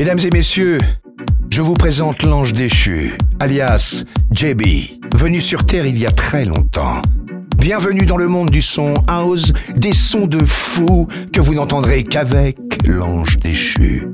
Mesdames et messieurs, je vous présente l'ange déchu, alias JB, venu sur Terre il y a très longtemps. Bienvenue dans le monde du son house, des sons de fou que vous n'entendrez qu'avec l'ange déchu.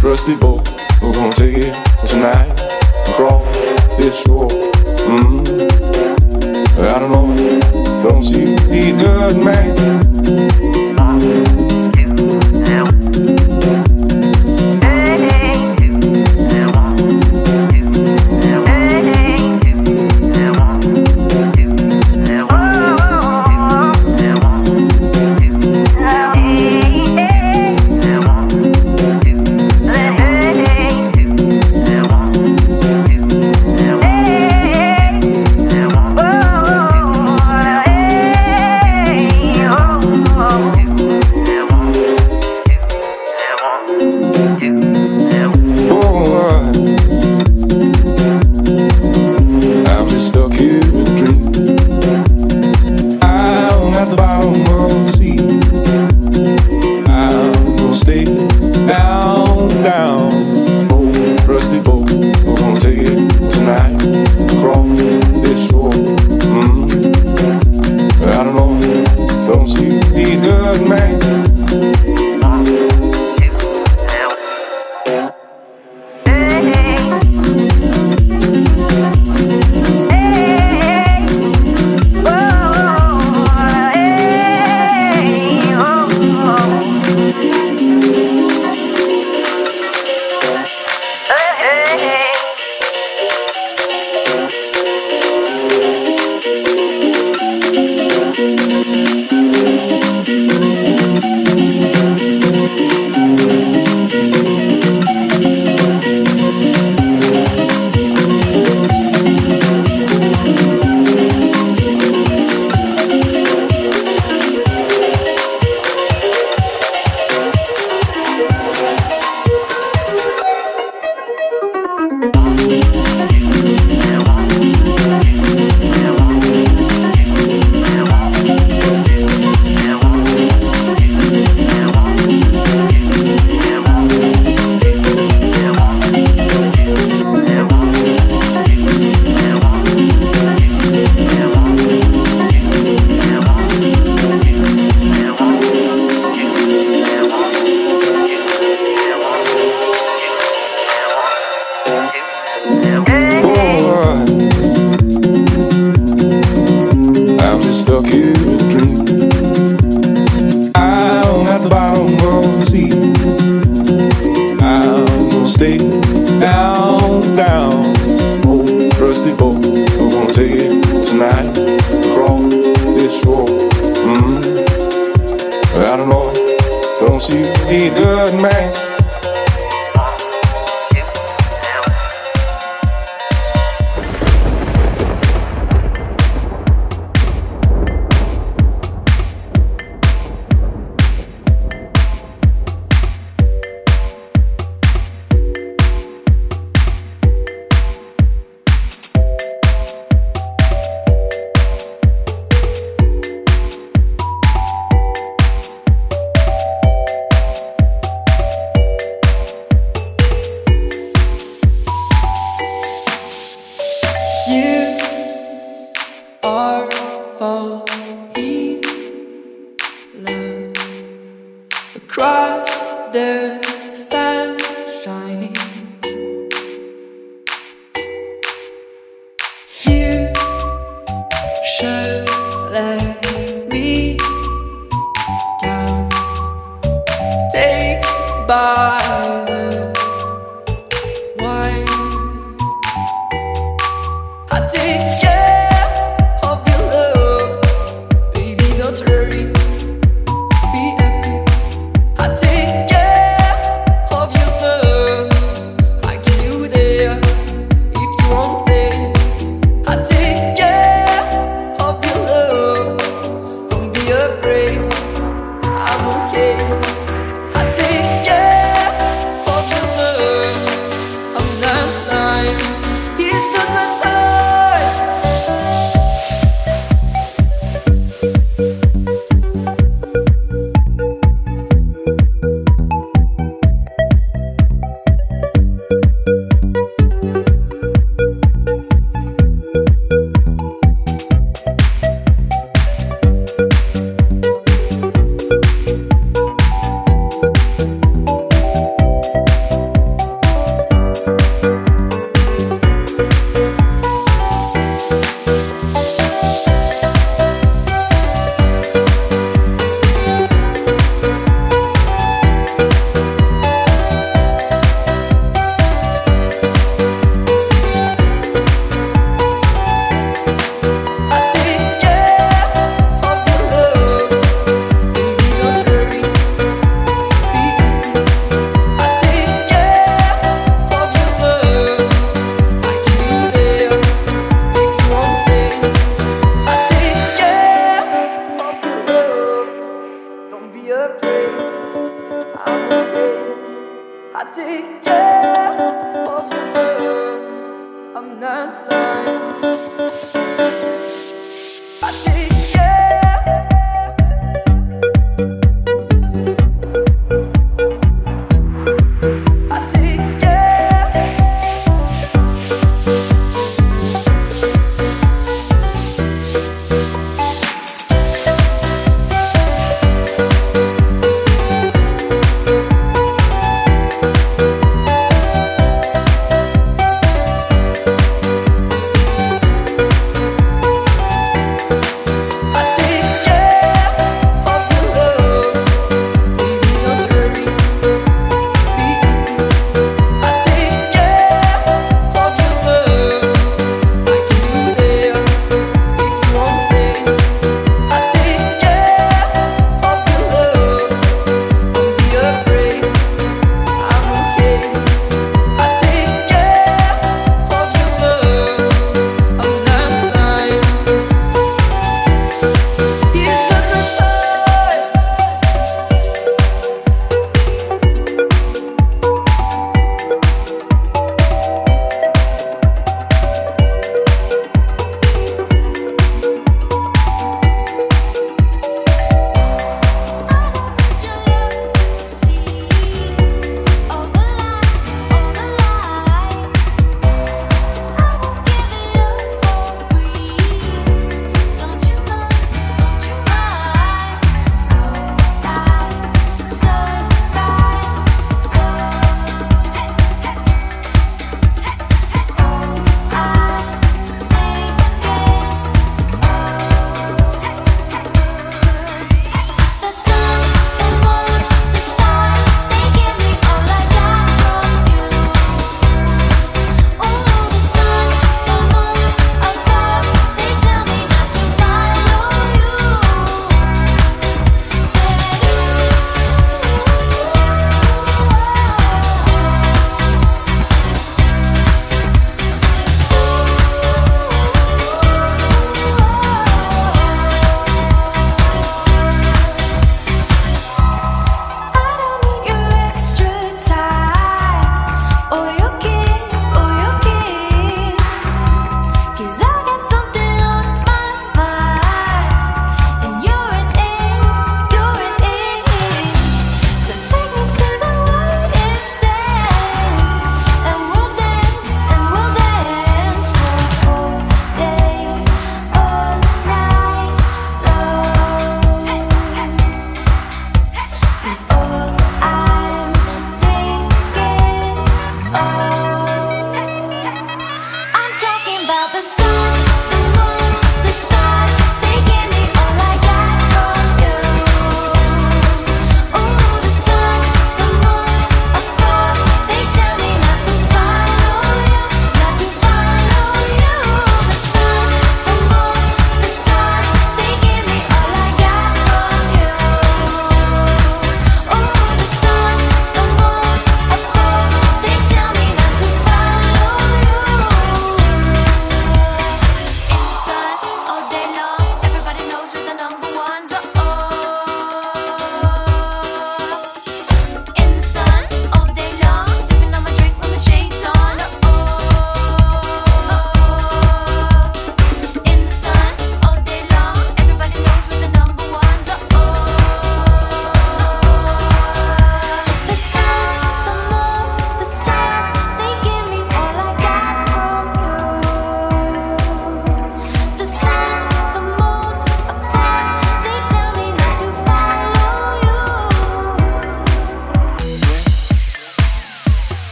Rusty boat, we're gonna take it tonight. Across this shore, I don't know, don't you be good, man?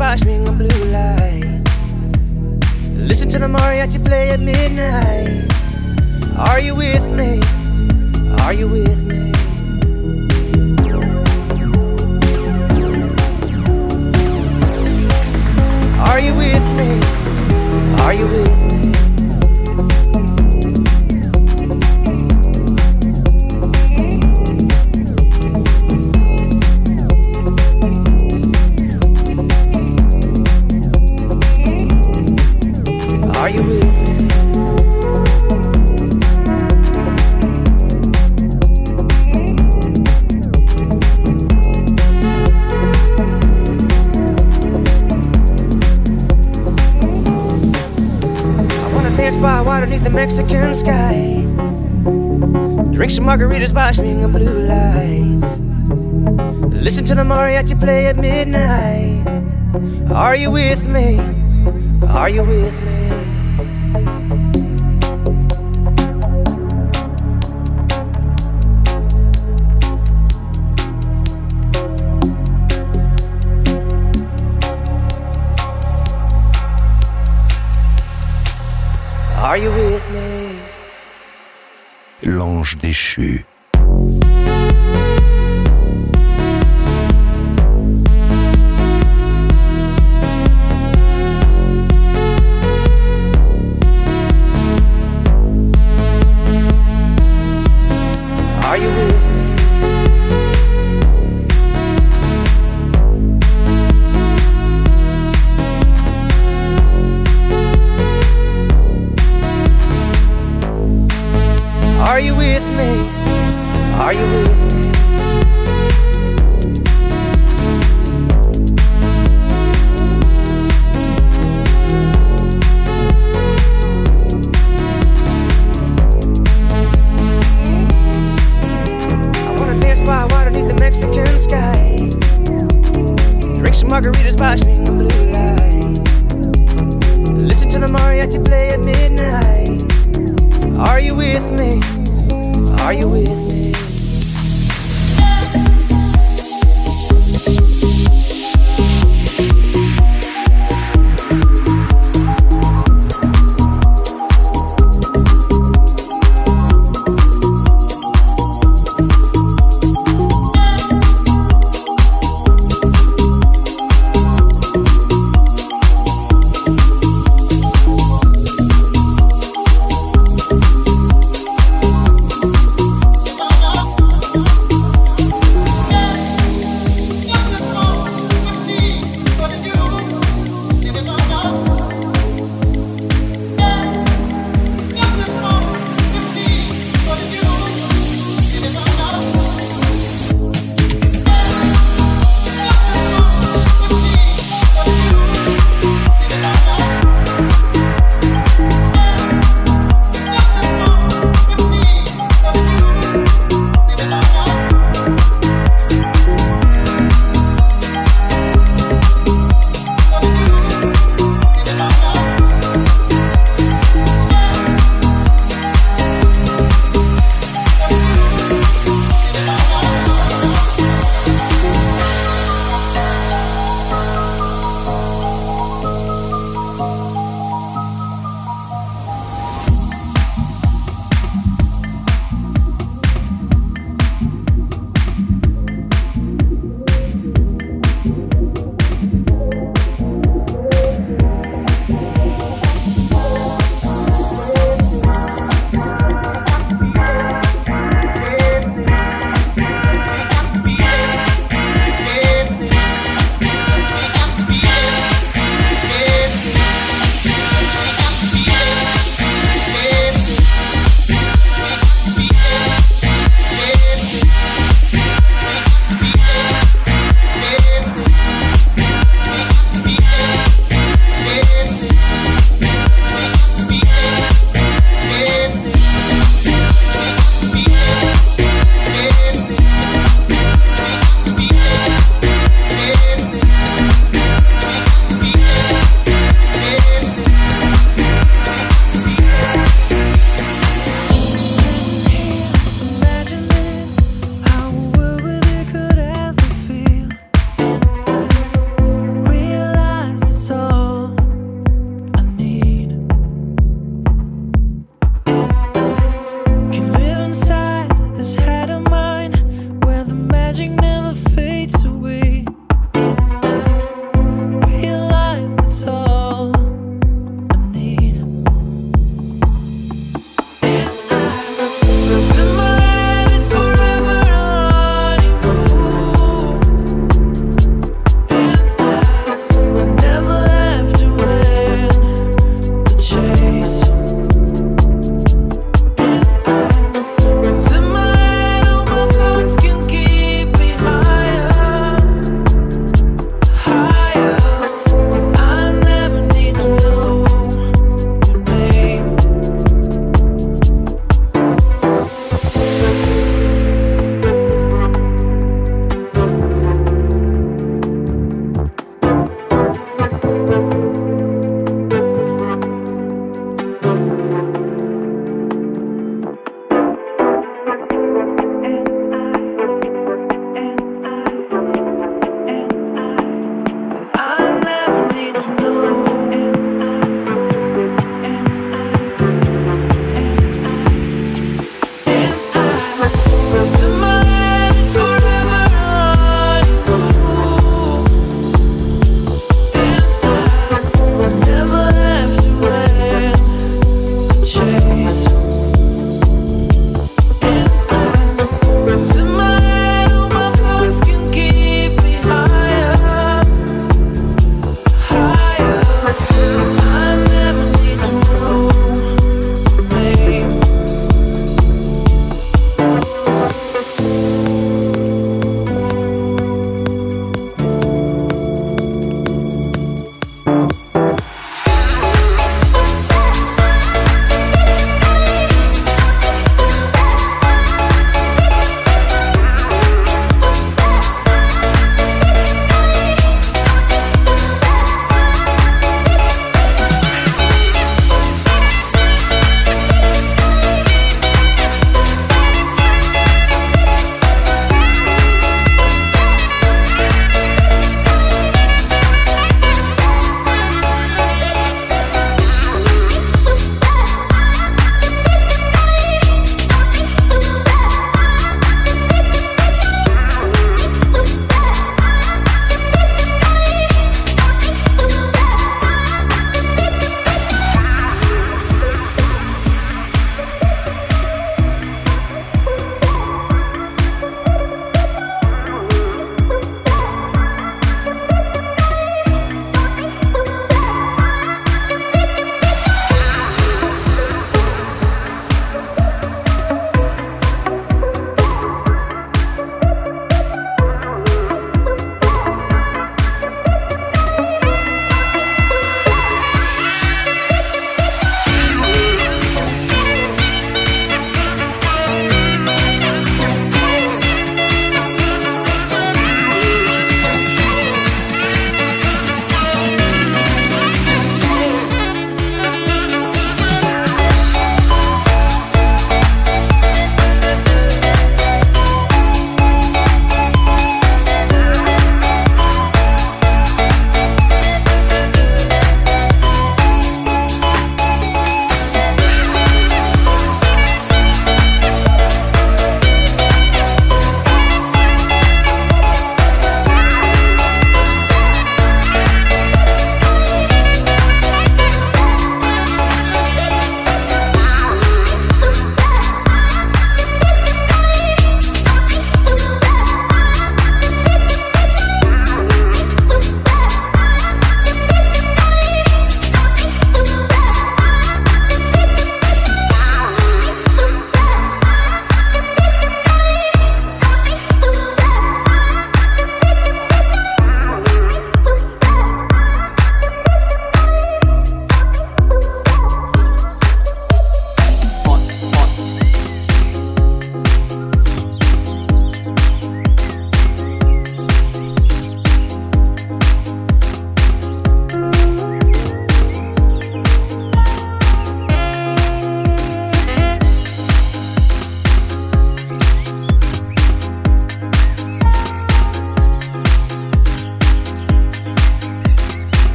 sparkling of blue lights. Listen to the mariachi play at midnight. Are you with me? Are you with me? Are you with me? Are you with me? Are you with me? By water beneath the Mexican sky. Drink some margaritas by swing of blue lights. Listen to the mariachi play at midnight. Are you with me? Are you with me? Are you with me? L'ange déchu. Are you with me? Are you with me? Are you with me? I wanna dance by water beneath the Mexican sky. Drink some margaritas by swing of blue lights. Listen to the mariachi play at midnight. Are you with me? Are you with me?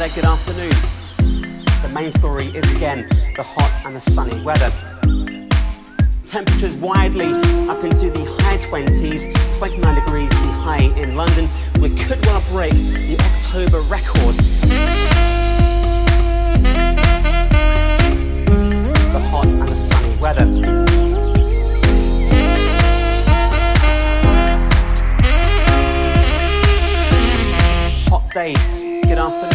there, good afternoon. The main story is again the hot and the sunny weather. Temperatures widely up into the high 20s, 29 degrees the high in London. We could well break the October record. The hot and the sunny weather. Hot day, good afternoon.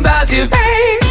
About you, babe.